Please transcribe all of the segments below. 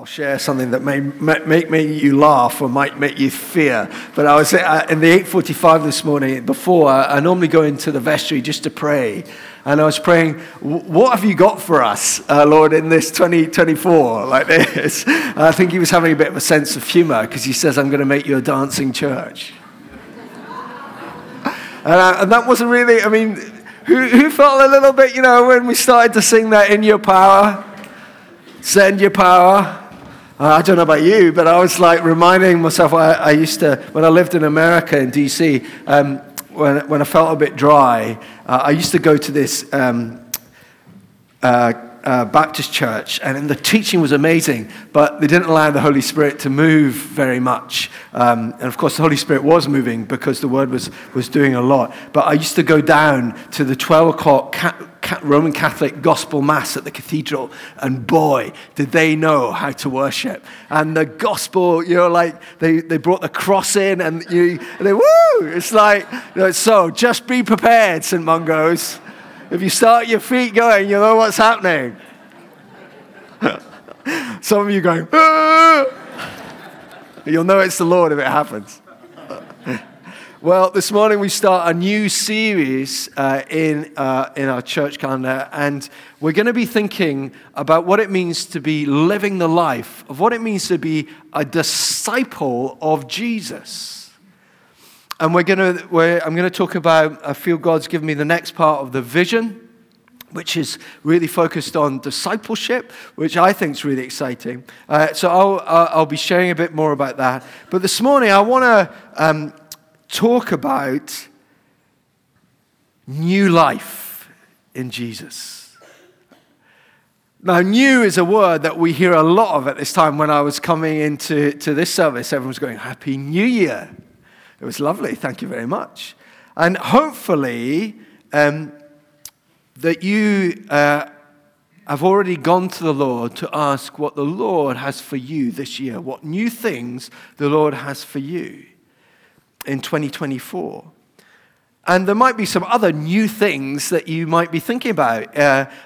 I'll share something that may make you laugh or might make you fear. But I was in the 8:45 this morning. Before, I normally go into the vestry just to pray. And I was praying, what have you got for us, Lord, in this 2024, like this? And I think he was having a bit of a sense of humor because he says, I'm going to make you a dancing church. And that wasn't really, I mean, who felt a little bit, you know, when we started to sing that in your power, send your power. I don't know about you, but I was like reminding myself, I used to, when I lived in America in DC, when I felt a bit dry, I used to go to this Baptist church, and the teaching was amazing, but they didn't allow the Holy Spirit to move very much. And of course, the Holy Spirit was moving because the Word was doing a lot. But I used to go down to the 12 o'clock Roman Catholic gospel mass at the cathedral, and boy, did they know how to worship. And the gospel, you know, like they brought the cross in, and they woo! It's like, you know, so just be prepared, St. Mungo's. If you start your feet going, you know what's happening. Some of you going, ah! You'll know it's the Lord if it happens. Well, this morning we start a new series in our church calendar, and we're going to be thinking about what it means to be living the life of what it means to be a disciple of Jesus. And I'm going to talk about. I feel God's given me the next part of the vision, which is really focused on discipleship, which I think is really exciting. So I'll be sharing a bit more about that. But this morning I want to talk about new life in Jesus. Now, new is a word that we hear a lot of at this time. When I was coming into this service, everyone was going, Happy New Year. It was lovely. Thank you very much. And hopefully that you have already gone to the Lord to ask what the Lord has for you this year, what new things the Lord has for you in 2024. And there might be some other new things that you might be thinking about.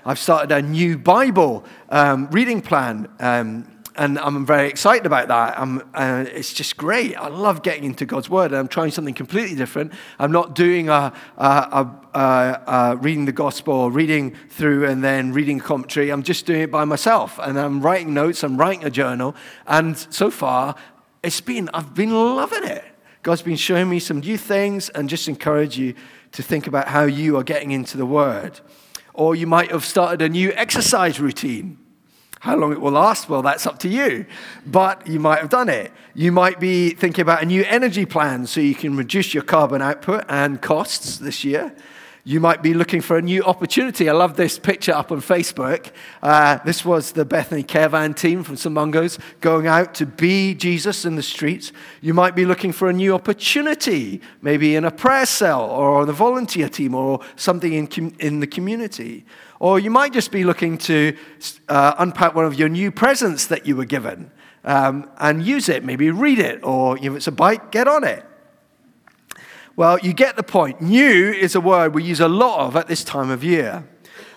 I've started a new Bible reading plan, and I'm very excited about that. It's just great. I love getting into God's Word, and I'm trying something completely different. I'm not doing reading the Gospel, reading through and then reading commentary. I'm just doing it by myself, and I'm writing notes, I'm writing a journal, and so far, I've been loving it. God's been showing me some new things, and just encourage you to think about how you are getting into the Word. Or you might have started a new exercise routine. How long it will last, well, that's up to you. But you might have done it. You might be thinking about a new energy plan so you can reduce your carbon output and costs this year. You might be looking for a new opportunity. I love this picture up on Facebook. This was the Bethany Care Van team from St. Mungo's going out to be Jesus in the streets. You might be looking for a new opportunity, maybe in a prayer cell or on the volunteer team or something in the community. Or you might just be looking to unpack one of your new presents that you were given and use it, maybe read it, or if it's a bike, get on it. Well, you get the point. New is a word we use a lot of at this time of year.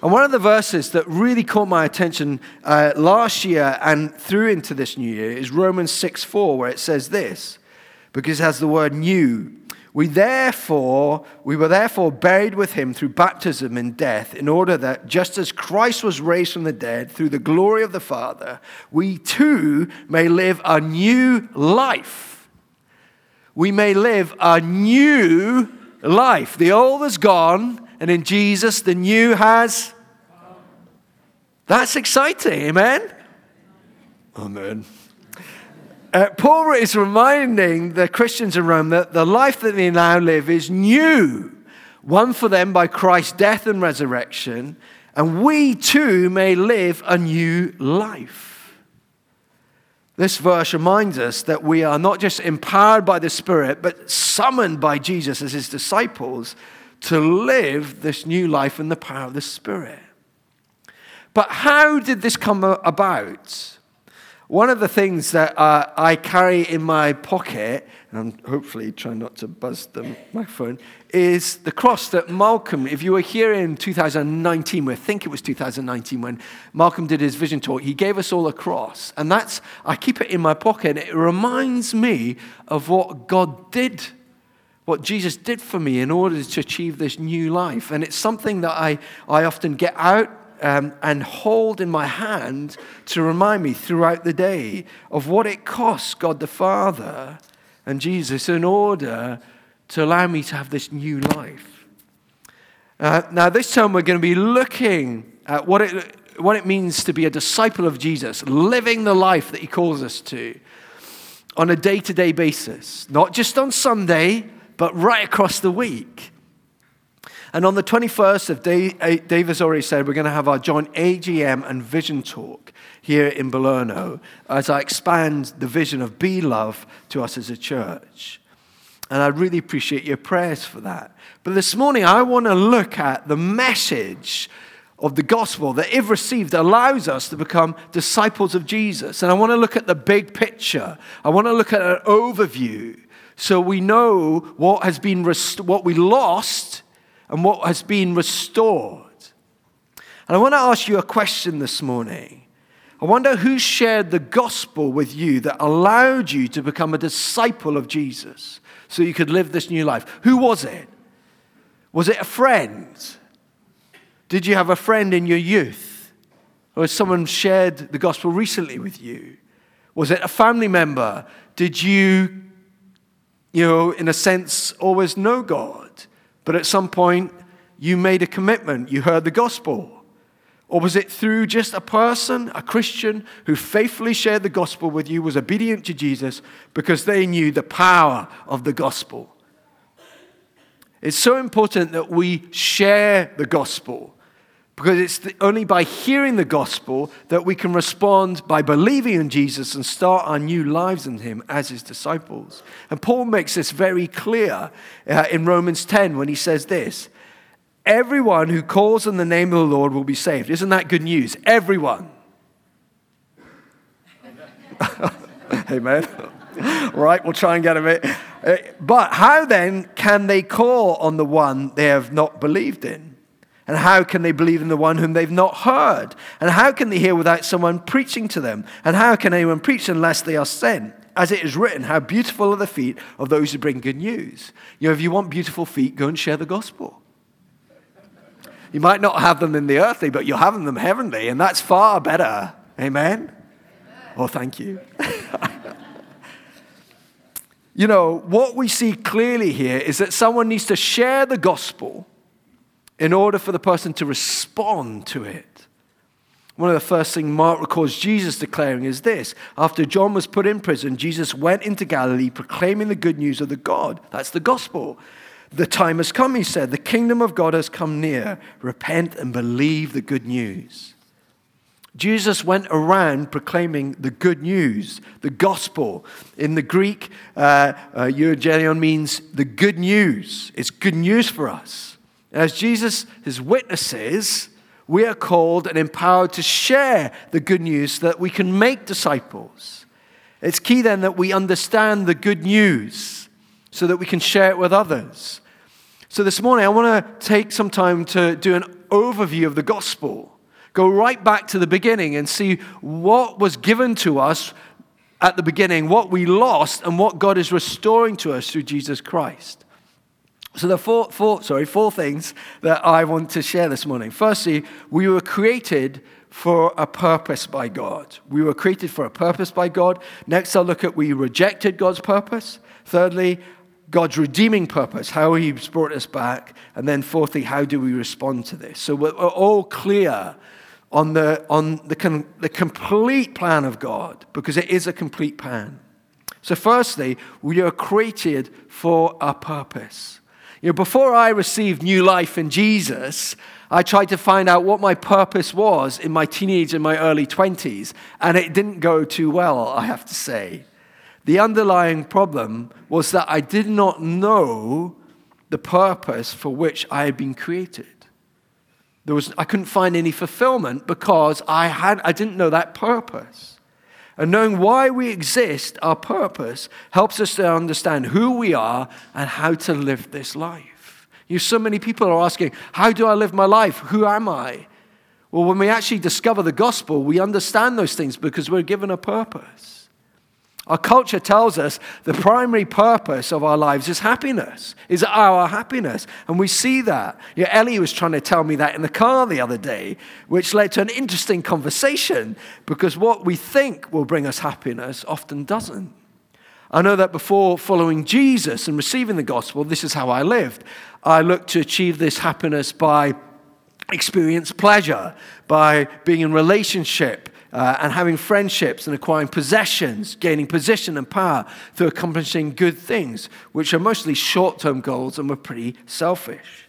And one of the verses that really caught my attention last year and through into this new year is Romans 6:4, where it says this, because it has the word new. We were therefore buried with him through baptism in death, in order that just as Christ was raised from the dead through the glory of the Father, we too may live a new life. We may live a new life. The old is gone, and in Jesus, the new has come. That's exciting, amen? Amen. Paul is reminding the Christians in Rome that the life that they now live is new, won for them by Christ's death and resurrection, and we too may live a new life. This verse reminds us that we are not just empowered by the Spirit, but summoned by Jesus as his disciples to live this new life in the power of the Spirit. But how did this come about? One of the things that I carry in my pocket, and I'm hopefully trying not to buzz the microphone, is the cross that Malcolm, if you were here in 2019, I think it was 2019 when Malcolm did his vision talk, he gave us all a cross. And that's, I keep it in my pocket, and it reminds me of what God did, what Jesus did for me in order to achieve this new life. And it's something that I often get out and hold in my hand to remind me throughout the day of what it costs God the Father and Jesus in order to allow me to have this new life. Now this term we're going to be looking at what it means to be a disciple of Jesus, living the life that he calls us to on a day-to-day basis, not just on Sunday, but right across the week. And on the 21st of Dave has already said, we're going to have our joint AGM and vision talk here in Bologna as I expand the vision of Be Love to us as a church. And I really appreciate your prayers for that. But this morning, I want to look at the message of the gospel that if received allows us to become disciples of Jesus. And I want to look at the big picture. I want to look at an overview so we know what has been what we lost and what has been restored. And I want to ask you a question this morning. I wonder who shared the gospel with you that allowed you to become a disciple of Jesus so you could live this new life. Who was it? Was it a friend? Did you have a friend in your youth? Or has someone shared the gospel recently with you? Was it a family member? Did you, in a sense, always know God? But at some point, you made a commitment. You heard the gospel. Or was it through just a person, a Christian, who faithfully shared the gospel with you, was obedient to Jesus because they knew the power of the gospel? It's so important that we share the gospel because it's only by hearing the gospel that we can respond by believing in Jesus and start our new lives in him as his disciples. And Paul makes this very clear in Romans 10 when he says this, everyone who calls on the name of the Lord will be saved. Isn't that good news? Everyone. Amen. Right, we'll try and get him it. But how then can they call on the one they have not believed in? And how can they believe in the one whom they've not heard? And how can they hear without someone preaching to them? And how can anyone preach unless they are sent? As it is written, how beautiful are the feet of those who bring good news. If you want beautiful feet, go and share the gospel. You might not have them in the earthly, but you'll have them heavenly, and that's far better. Amen? Oh, thank you. What we see clearly here is that someone needs to share the gospel in order for the person to respond to it. One of the first things Mark records Jesus declaring is this. After John was put in prison, Jesus went into Galilee proclaiming the good news of God. That's the gospel. The time has come, he said. The kingdom of God has come near. Repent and believe the good news. Jesus went around proclaiming the good news, the gospel. In the Greek, euangelion means the good news. It's good news for us. As Jesus, his witnesses, we are called and empowered to share the good news so that we can make disciples. It's key then that we understand the good news so that we can share it with others. So this morning, I want to take some time to do an overview of the gospel. Go right back to the beginning and see what was given to us at the beginning, what we lost, and what God is restoring to us through Jesus Christ. So the four things that I want to share this morning. Firstly, we were created for a purpose by God. We were created for a purpose by God. Next, I'll look at we rejected God's purpose. Thirdly, God's redeeming purpose, how he's brought us back. And then fourthly, how do we respond to this? So we're all clear on the complete plan of God because it is a complete plan. So firstly, we are created for a purpose. Before I received new life in Jesus, I tried to find out what my purpose was in my teenage and my early 20s, and it didn't go too well, I have to say. The underlying problem was that I did not know the purpose for which I had been created. I couldn't find any fulfillment because I didn't know that purpose. And knowing why we exist, our purpose, helps us to understand who we are and how to live this life. So many people are asking, how do I live my life? Who am I? Well, when we actually discover the gospel, we understand those things because we're given a purpose. Our culture tells us the primary purpose of our lives is happiness, is our happiness. And we see that. Yeah, Ellie was trying to tell me that in the car the other day, which led to an interesting conversation because what we think will bring us happiness often doesn't. I know that before following Jesus and receiving the gospel, this is how I lived. I looked to achieve this happiness by experience pleasure, by being in relationship and having friendships and acquiring possessions, gaining position and power through accomplishing good things, which are mostly short-term goals and were pretty selfish.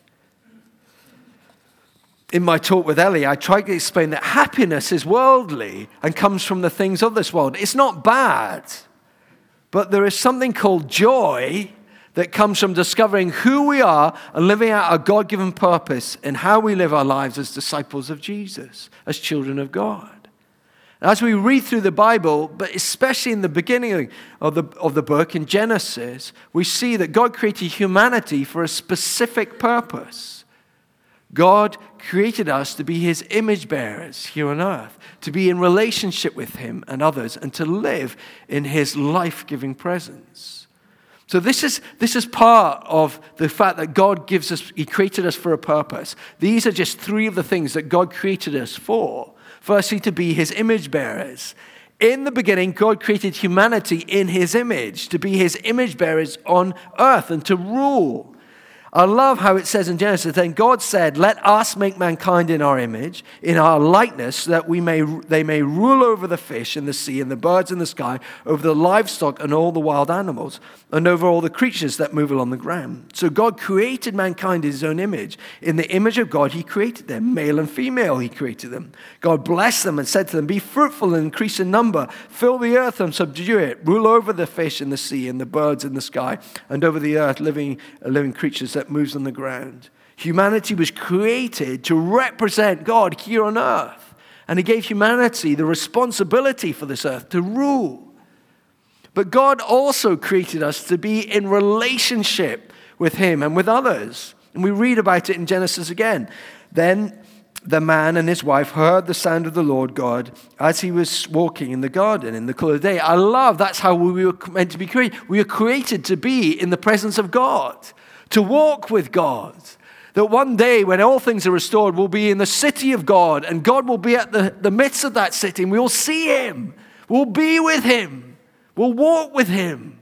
In my talk with Ellie, I tried to explain that happiness is worldly and comes from the things of this world. It's not bad, but there is something called joy that comes from discovering who we are and living out our God-given purpose and how we live our lives as disciples of Jesus, as children of God. And as we read through the Bible, but especially in the beginning of the book in Genesis, we see that God created humanity for a specific purpose. God created us to be his image bearers here on earth, to be in relationship with him and others, and to live in his life-giving presence. So this is part of the fact that God gives us, he created us for a purpose. These are just three of the things that God created us for. Firstly, to be his image bearers. In the beginning, God created humanity in his image, to be his image bearers on earth and to rule. I love how it says in Genesis, then God said, let us make mankind in our image, in our likeness, so that they may rule over the fish in the sea and the birds in the sky, over the livestock and all the wild animals, and over all the creatures that move along the ground. So God created mankind in his own image. In the image of God, he created them. Male and female, he created them. God blessed them and said to them, be fruitful and increase in number. Fill the earth and subdue it. Rule over the fish in the sea and the birds in the sky, and over the earth, living creatures that moves on the ground. Humanity was created to represent God here on earth, and he gave humanity the responsibility for this earth to rule. But God also created us to be in relationship with him and with others, and we read about it in Genesis again. Then the man and his wife heard the sound of the Lord God as he was walking in the garden in the cool of the day. I love that's how we were meant to be created. We were created to be in the presence of God, to walk with God, that one day when all things are restored, we'll be in the city of God, and God will be at the midst of that city, and we'll see him, we'll be with him, we'll walk with him.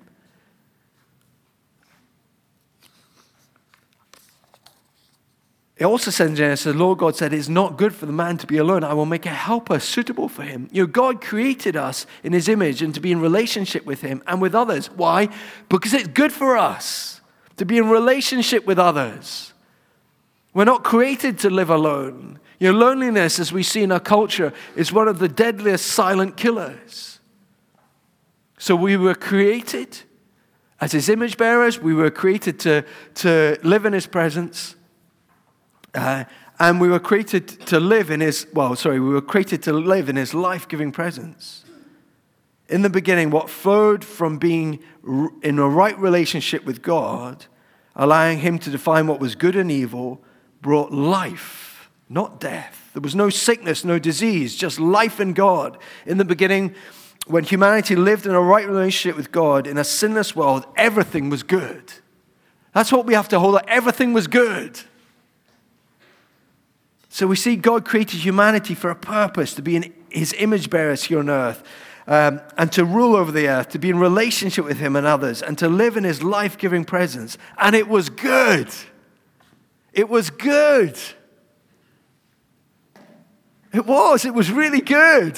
It also says in Genesis, the Lord God said, it's not good for the man to be alone. I will make a helper suitable for him. God created us in his image and to be in relationship with him and with others. Why? Because it's good for us to be in relationship with others. We're not created to live alone. Loneliness, as we see in our culture, is one of the deadliest silent killers. So we were created as his image bearers. We were created to live in his presence. And we were created to live in his, we were created to live in his life-giving presence. In the beginning, what flowed from being in a right relationship with God, allowing him to define what was good and evil, brought life, not death. There was no sickness, no disease, just life in God. In the beginning, when humanity lived in a right relationship with God, in a sinless world, everything was good. That's what we have to hold on. Everything was good. So we see God created humanity for a purpose, to be in his image bearers here on earth. And to rule over the earth, to be in relationship with him and others, and to live in his life-giving presence. And it was good. It was good. It was really good.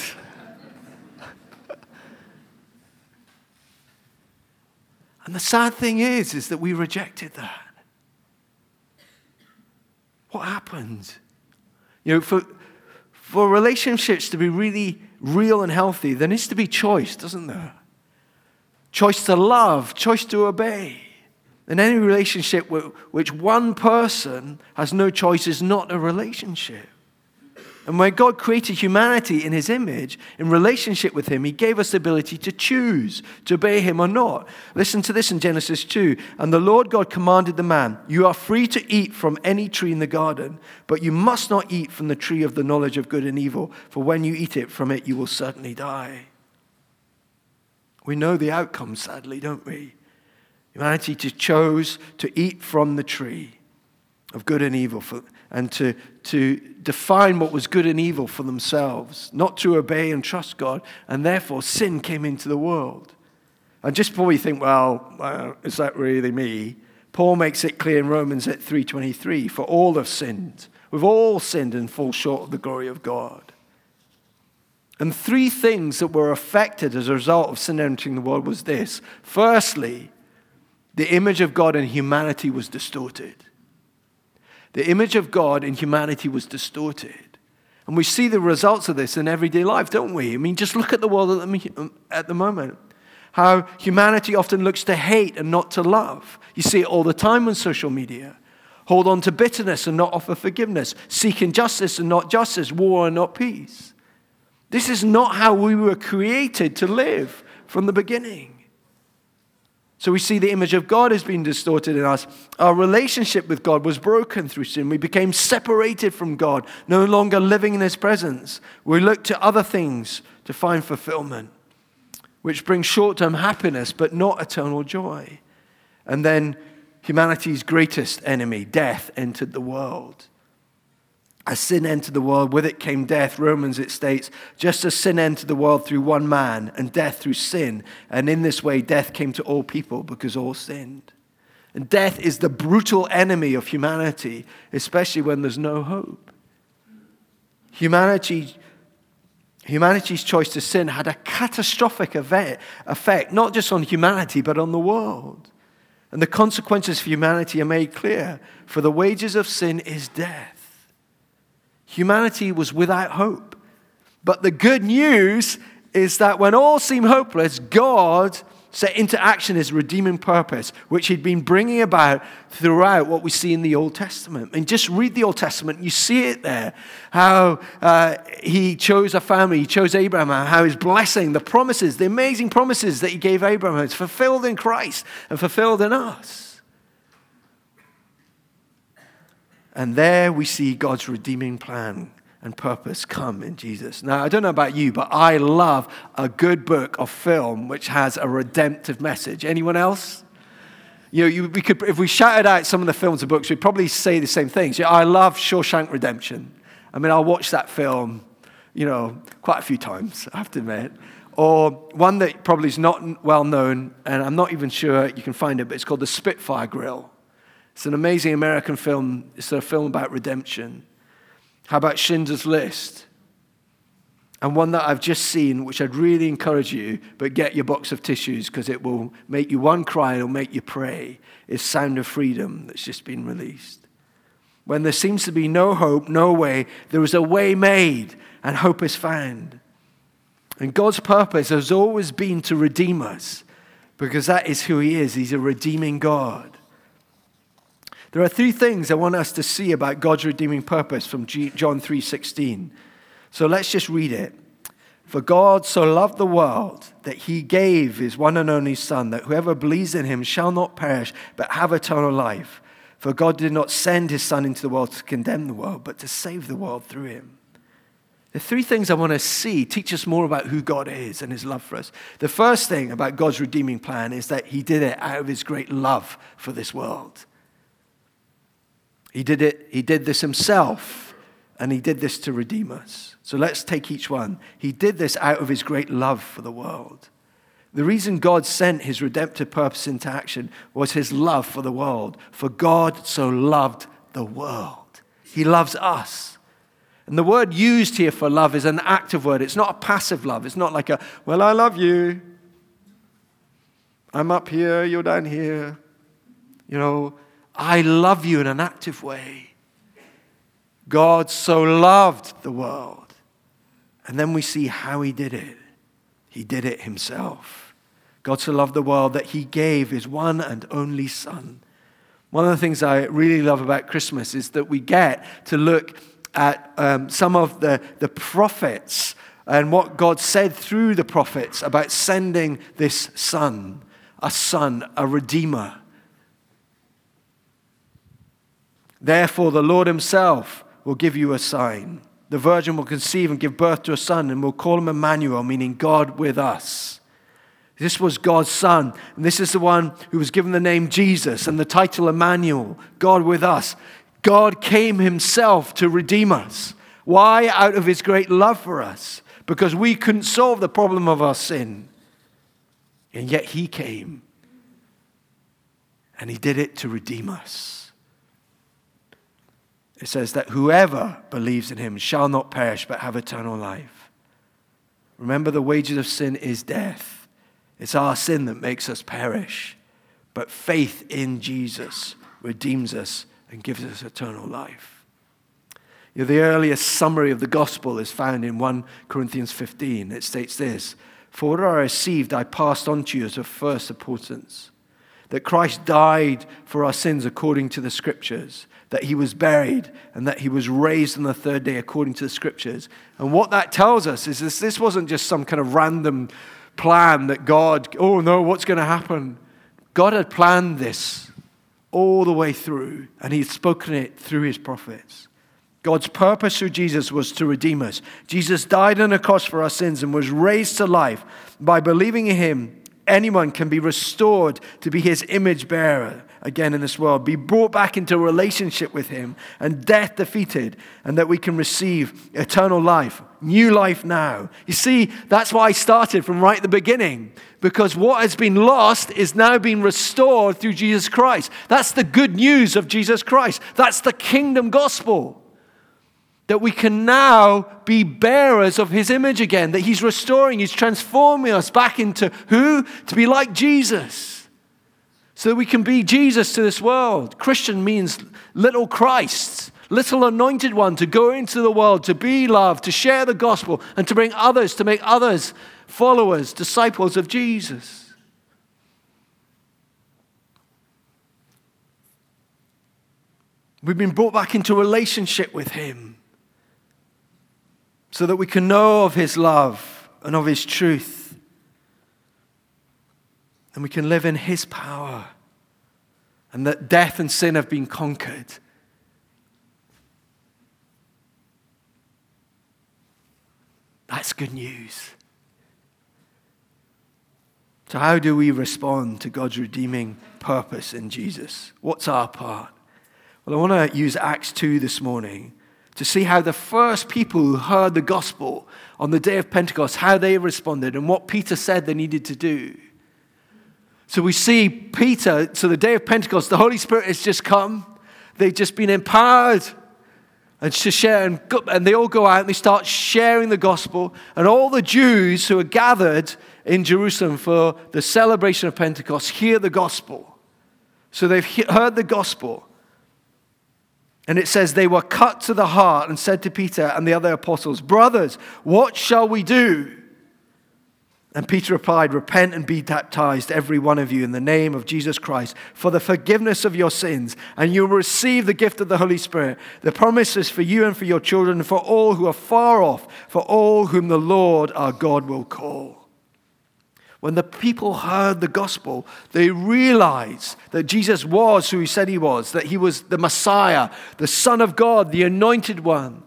And the sad thing is that we rejected that. What happened? For relationships to be really real and healthy, there needs to be choice, doesn't there? Choice to love, choice to obey. And any relationship which one person has no choice is not a relationship. And when God created humanity in his image, in relationship with him, he gave us the ability to choose to obey him or not. Listen to this in Genesis 2. And the Lord God commanded the man, "You are free to eat from any tree in the garden, but you must not eat from the tree of the knowledge of good and evil, for when you eat it from it, you will certainly die." We know the outcome, sadly, don't we? Humanity chose to eat from the tree of good and evil, and to define what was good and evil for themselves, not to obey and trust God, and therefore sin came into the world. And just before you think, well, is that really me? Paul makes it clear in Romans 3:23, for all have sinned. We've all sinned and fall short of the glory of God. And three things that were affected as a result of sin entering the world was this. Firstly, the image of God in humanity was distorted. The image of God in humanity was distorted. And we see the results of this in everyday life, don't we? I mean, just look at the world at the moment. How humanity often looks to hate and not to love. You see it all the time on social media. Hold on to bitterness and not offer forgiveness. Seek injustice and not justice. War and not peace. This is not how we were created to live from the beginning. So we see the image of God has been distorted in us. Our relationship with God was broken through sin. We became separated from God, no longer living in his presence. We looked to other things to find fulfillment, which brings short-term happiness, but not eternal joy. And then humanity's greatest enemy, death, entered the world. As sin entered the world, with it came death. Romans, it states, just as sin entered the world through one man and death through sin, and in this way death came to all people because all sinned. And death is the brutal enemy of humanity, especially when there's no hope. Humanity's choice to sin had a catastrophic effect, not just on humanity, but on the world. And the consequences for humanity are made clear. For the wages of sin is death. Humanity was without hope. But the good news is that when all seemed hopeless, God set into action his redeeming purpose, which he'd been bringing about throughout what we see in the Old Testament. And just read the Old Testament, you see it there. How he chose a family, he chose Abraham, how his blessing, the promises, the amazing promises that he gave Abraham, it's fulfilled in Christ and fulfilled in us. And there we see God's redeeming plan and purpose come in Jesus. Now, I don't know about you, but I love a good book or film which has a redemptive message. Anyone else? You know, we could, if we shouted out some of the films or books, we'd probably say the same things. Yeah, I love Shawshank Redemption. I mean, I'll watch that film, you know, quite a few times, I have to admit. Or one that probably is not well known, and I'm not even sure you can find it, but it's called The Spitfire Grill. It's an amazing American film. It's a film about redemption. How about Schindler's List? And one that I've just seen, which I'd really encourage you, but get your box of tissues because it will make you one cry, it'll make you pray, is Sound of Freedom that's just been released. When there seems to be no hope, no way, there is a way made and hope is found. And God's purpose has always been to redeem us because that is who he is. He's a redeeming God. There are three things I want us to see about God's redeeming purpose from John 3:16. So let's just read it. For God so loved the world that he gave his one and only Son, that whoever believes in him shall not perish, but have eternal life. For God did not send his Son into the world to condemn the world, but to save the world through him. The three things I want to see teach us more about who God is and his love for us. The first thing about God's redeeming plan is that he did it out of his great love for this world. He did this himself, and he did this to redeem us. So let's take each one. He did this out of his great love for the world. The reason God sent his redemptive purpose into action was his love for the world. For God so loved the world. He loves us. And the word used here for love is an active word. It's not a passive love. It's not like a, well, I love you. I'm up here, you're down here. You know, I love you in an active way. God so loved the world. And then we see how he did it. He did it himself. God so loved the world that he gave his one and only Son. One of the things I really love about Christmas is that we get to look at some of the prophets and what God said through the prophets about sending this son, a redeemer. Therefore, the Lord himself will give you a sign. The virgin will conceive and give birth to a son and will call him Emmanuel, meaning God with us. This was God's son. And this is the one who was given the name Jesus and the title Emmanuel, God with us. God came himself to redeem us. Why? Out of his great love for us. Because we couldn't solve the problem of our sin. And yet he came. And he did it to redeem us. It says that whoever believes in him shall not perish but have eternal life. Remember, the wages of sin is death. It's our sin that makes us perish. But faith in Jesus redeems us and gives us eternal life. You know, the earliest summary of the gospel is found in 1 Corinthians 15. It states this: "For what I received, I passed on to you as of first importance, that Christ died for our sins according to the Scriptures, that he was buried, and that he was raised on the third day according to the Scriptures." And what that tells us is this wasn't just some kind of random plan that God, oh no, what's going to happen? God had planned this all the way through, and he'd spoken it through his prophets. God's purpose through Jesus was to redeem us. Jesus died on a cross for our sins and was raised to life. By believing in him, anyone can be restored to be his image bearer again in this world, be brought back into relationship with him, and death defeated, and that we can receive eternal life, new life now. You see, that's why I started from right at the beginning, because what has been lost is now being restored through Jesus Christ. That's the good news of Jesus Christ. That's the kingdom gospel, that we can now be bearers of his image again, that he's restoring, he's transforming us back into who? To be like Jesus. So that we can be Jesus to this world. Christian means little Christ, little anointed one, to go into the world, to be loved, to share the gospel, and to bring others, to make others followers, disciples of Jesus. We've been brought back into relationship with him so that we can know of his love and of his truth. And we can live in his power. And that death and sin have been conquered. That's good news. So how do we respond to God's redeeming purpose in Jesus? What's our part? Well, I want to use Acts 2 this morning to see how the first people who heard the gospel on the day of Pentecost, how they responded and what Peter said they needed to do. So we see Peter, so the day of Pentecost, the Holy Spirit has just come. They've just been empowered and to share, and they all go out and they start sharing the gospel. And all the Jews who are gathered in Jerusalem for the celebration of Pentecost hear the gospel. So they've heard the gospel. And it says they were cut to the heart and said to Peter and the other apostles, "Brothers, what shall we do?" And Peter replied, "Repent and be baptized, every one of you, in the name of Jesus Christ, for the forgiveness of your sins, and you will receive the gift of the Holy Spirit. The promise is for you and for your children, for all who are far off, for all whom the Lord our God will call." When the people heard the gospel, they realized that Jesus was who he said he was, that he was the Messiah, the Son of God, the Anointed One.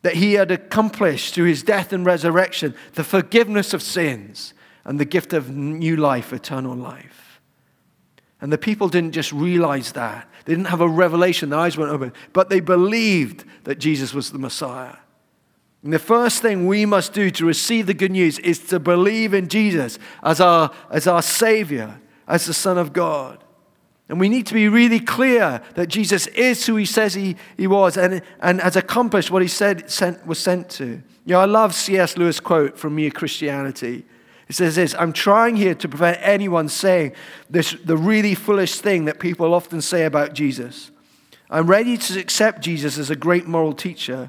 That he had accomplished through his death and resurrection the forgiveness of sins and the gift of new life, eternal life. And the people didn't just realize that. They didn't have a revelation. Their eyes weren't open. But they believed that Jesus was the Messiah. And the first thing we must do to receive the good news is to believe in Jesus as our Savior, as the Son of God. And we need to be really clear that Jesus is who he says he was and has accomplished what he said was sent to. I love C.S. Lewis' quote from Mere Christianity. It says this: "I'm trying here to prevent anyone saying the really foolish thing that people often say about Jesus. I'm ready to accept Jesus as a great moral teacher,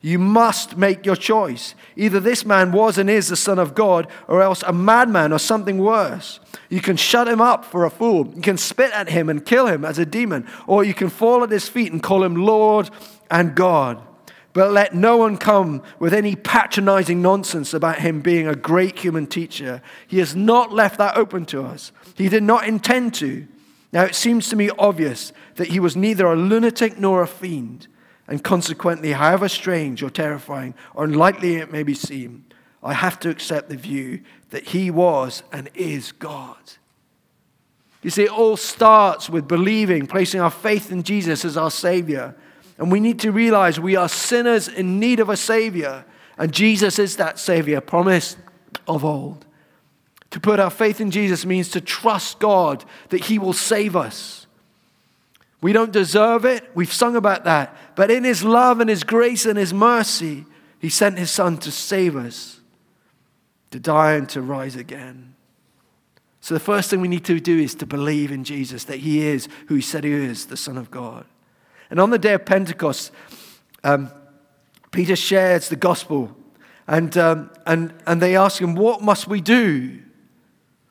You must make your choice. Either this man was and is the Son of God, or else a madman or something worse. You can shut him up for a fool. You can spit at him and kill him as a demon, or you can fall at his feet and call him Lord and God. But let no one come with any patronizing nonsense about him being a great human teacher. He has not left that open to us. He did not intend to. Now it seems to me obvious that he was neither a lunatic nor a fiend, and consequently, however strange or terrifying or unlikely it may be seem, I have to accept the view that he was and is God. You see, it all starts with believing, placing our faith in Jesus as our Savior. And we need to realize we are sinners in need of a Savior. And Jesus is that Savior promised of old. To put our faith in Jesus means to trust God that He will save us. We don't deserve it. We've sung about that. But in His love and His grace and His mercy, He sent His Son to save us, to die and to rise again. So the first thing we need to do is to believe in Jesus, that He is who He said He is, the Son of God. And on the day of Pentecost, Peter shares the gospel, and they ask him, "What must we do?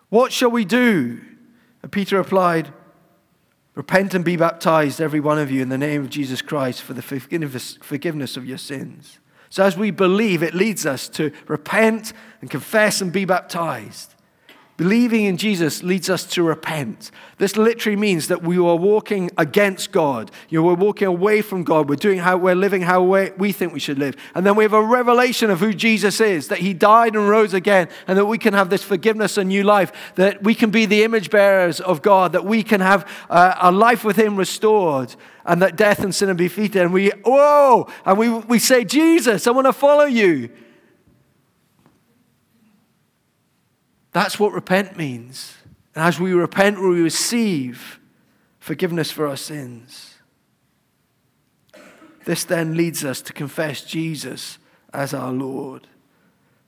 What shall we do?" And Peter replied, "Repent and be baptized, every one of you, in the name of Jesus Christ for the forgiveness of your sins." So as we believe, it leads us to repent and confess and be baptized. Believing in Jesus leads us to repent. This literally means that we are walking against God. You know, we're walking away from God. We're doing how we're living how we think we should live. And then we have a revelation of who Jesus is, that He died and rose again, and that we can have this forgiveness and new life, that we can be the image bearers of God, that we can have a life with Him restored, and that death and sin are defeated. And we say, "Jesus, I want to follow you." That's what repent means. And as we repent, we receive forgiveness for our sins. This then leads us to confess Jesus as our Lord.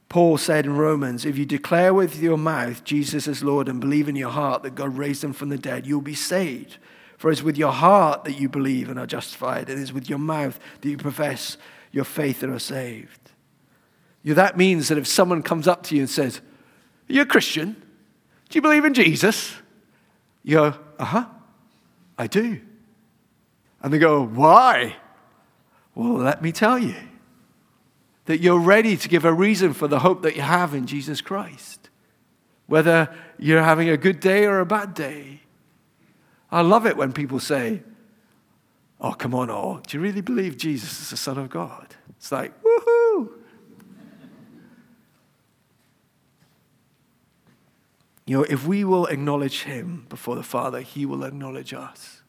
Paul said in Romans, if you declare with your mouth Jesus is Lord and believe in your heart that God raised Him from the dead, you'll be saved. For it's with your heart that you believe and are justified, and it's with your mouth that you profess your faith and are saved. You know, that means that if someone comes up to you and says, "Are you a Christian? Do you believe in Jesus?" You go, "Uh-huh, I do." And they go, "Why?" Well, let me tell you. That you're ready to give a reason for the hope that you have in Jesus Christ. Whether you're having a good day or a bad day. I love it when people say, "Oh, come on, oh, do you really believe Jesus is the Son of God?" It's like, woohoo! You know, if we will acknowledge Him before the Father, He will acknowledge us.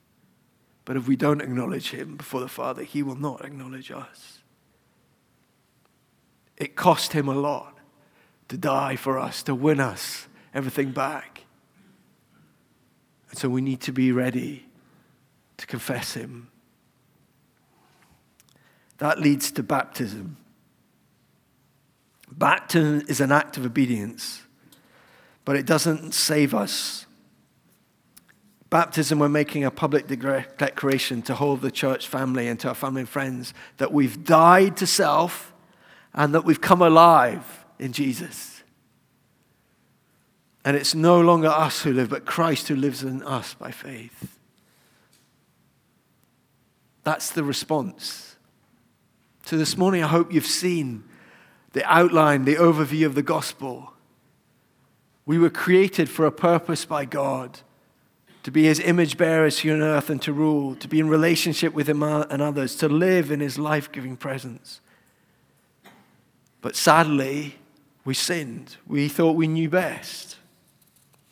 But if we don't acknowledge Him before the Father, He will not acknowledge us. It cost Him a lot to die for us, to win us everything back. And so we need to be ready to confess Him. That leads to baptism. Baptism is an act of obedience. But it doesn't save us. Baptism, we're making a public declaration to hold the church family and to our family and friends that we've died to self and that we've come alive in Jesus. And it's no longer us who live, but Christ who lives in us by faith. That's the response. So this morning, I hope you've seen the outline, the overview of the gospel. We were created for a purpose by God, to be His image bearers here on earth and to rule, to be in relationship with Him and others, to live in His life-giving presence. But sadly, we sinned. We thought we knew best.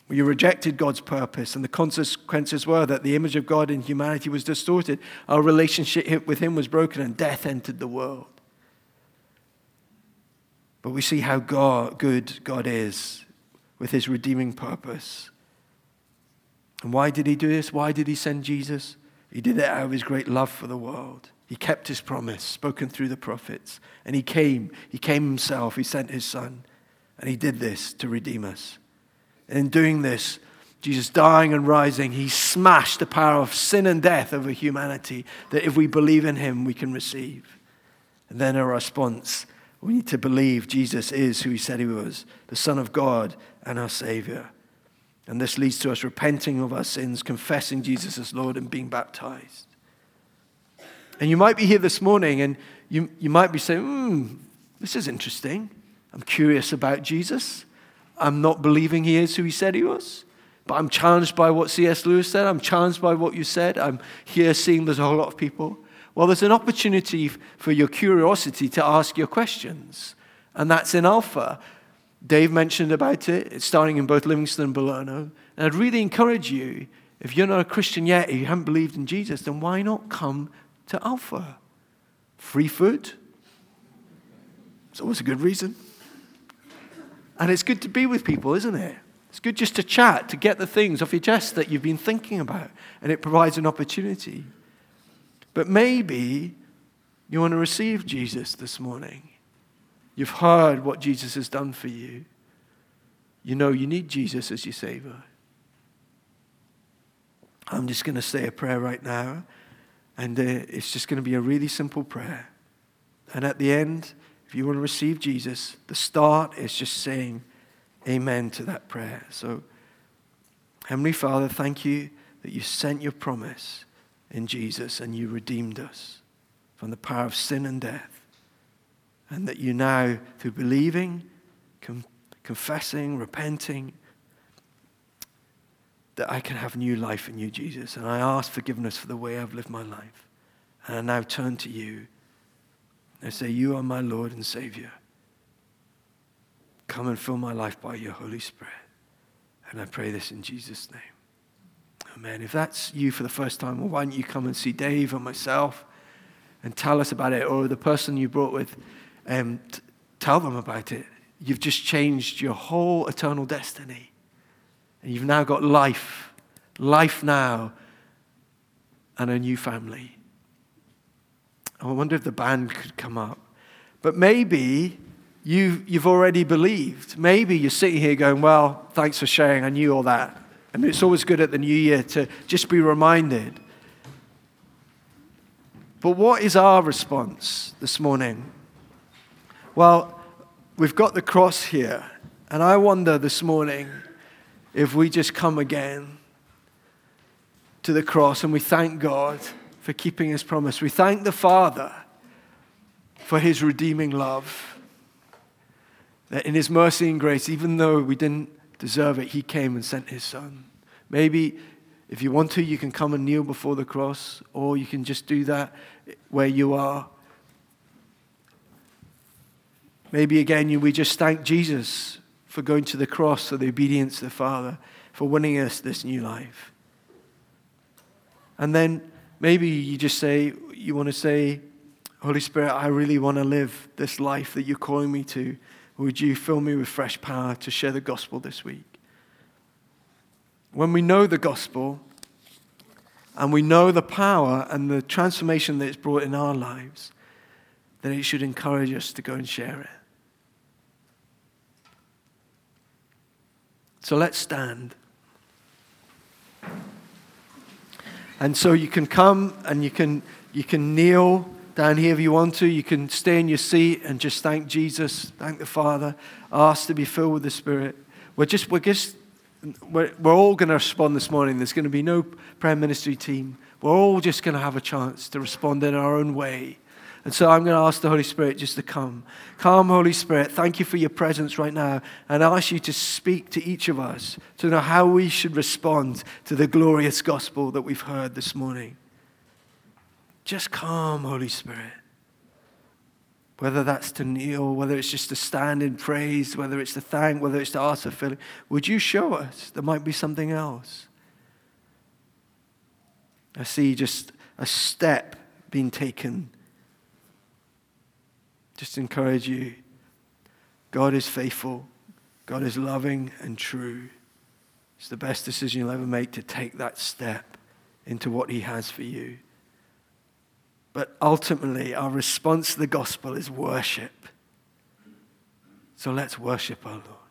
We rejected God's purpose, and the consequences were that the image of God in humanity was distorted. Our relationship with Him was broken, and death entered the world. But we see how good God is with His redeeming purpose. And why did He do this? Why did He send Jesus? He did it out of His great love for the world. He kept His promise, spoken through the prophets. And He came. He came Himself. He sent His Son. And he did this to redeem us. And in doing this, Jesus dying and rising, he smashed the power of sin and death over humanity that if we believe in him, we can receive. And then our response, we need to believe Jesus is who he said he was, the Son of God and our Savior. And this leads to us repenting of our sins, confessing Jesus as Lord, and being baptized. And you might be here this morning and you might be saying, this is interesting. I'm curious about Jesus. I'm not believing he is who he said he was. But I'm challenged by what C.S. Lewis said. I'm challenged by what you said. I'm here seeing there's a whole lot of people. Well, there's an opportunity for your curiosity to ask your questions. And that's in Alpha. Dave mentioned about it. It's starting in both Livingston and Bologna. And I'd really encourage you, if you're not a Christian yet, if you haven't believed in Jesus, then why not come to Alpha? Free food. It's always a good reason. And it's good to be with people, isn't it? It's good just to chat, to get the things off your chest that you've been thinking about, and it provides an opportunity. But maybe you want to receive Jesus this morning. You've heard what Jesus has done for you. You know you need Jesus as your Savior. I'm just going to say a prayer right now, and it's just going to be a really simple prayer. And at the end, if you want to receive Jesus, the start is just saying amen to that prayer. So, Heavenly Father, thank you that you sent your promise in Jesus and you redeemed us from the power of sin and death. And that you now, through believing, confessing, repenting, that I can have new life in you, Jesus. And I ask forgiveness for the way I've lived my life. And I now turn to you. I say, you are my Lord and Savior. Come and fill my life by your Holy Spirit. And I pray this in Jesus' name. Amen. If that's you for the first time, well, why don't you come and see Dave or myself and tell us about it, or the person you brought with, tell them about it. You've just changed your whole eternal destiny. And you've now got life now, and a new family. I wonder if the band could come up. But maybe you've already believed. Maybe you're sitting here going, well, thanks for sharing. I knew all that. I mean, it's always good at the new year to just be reminded. But what is our response this morning? Well, we've got the cross here. And I wonder this morning if we just come again to the cross and we thank God for keeping his promise. We thank the Father for his redeeming love. That in his mercy and grace, even though we didn't deserve it, he came and sent his Son. Maybe if you want to, you can come and kneel before the cross, or you can just do that where you are. Maybe again, we just thank Jesus for going to the cross, for the obedience of the Father, for winning us this new life. And then maybe you want to say, Holy Spirit, I really want to live this life that you're calling me to. Would you fill me with fresh power to share the gospel this week? When we know the gospel and we know the power and the transformation that it's brought in our lives, then it should encourage us to go and share it. So let's stand. And so you can come and you can kneel down here if you want to. You can stay in your seat and just thank Jesus, thank the Father, ask to be filled with the Spirit. We're all going to respond this morning. There's going to be no prayer ministry team. We're all just going to have a chance to respond in our own way. And so I'm going to ask the Holy Spirit just to come. Come, Holy Spirit, thank you for your presence right now. And I ask you to speak to each of us to know how we should respond to the glorious gospel that we've heard this morning. Just come, Holy Spirit. Whether that's to kneel, whether it's just to stand in praise, whether it's to thank, whether it's to ask for filling, would you show us? There might be something else. I see just a step being taken. Just encourage you. God is faithful. God is loving and true. It's the best decision you'll ever make to take that step into what he has for you. But ultimately, our response to the gospel is worship. So let's worship our Lord.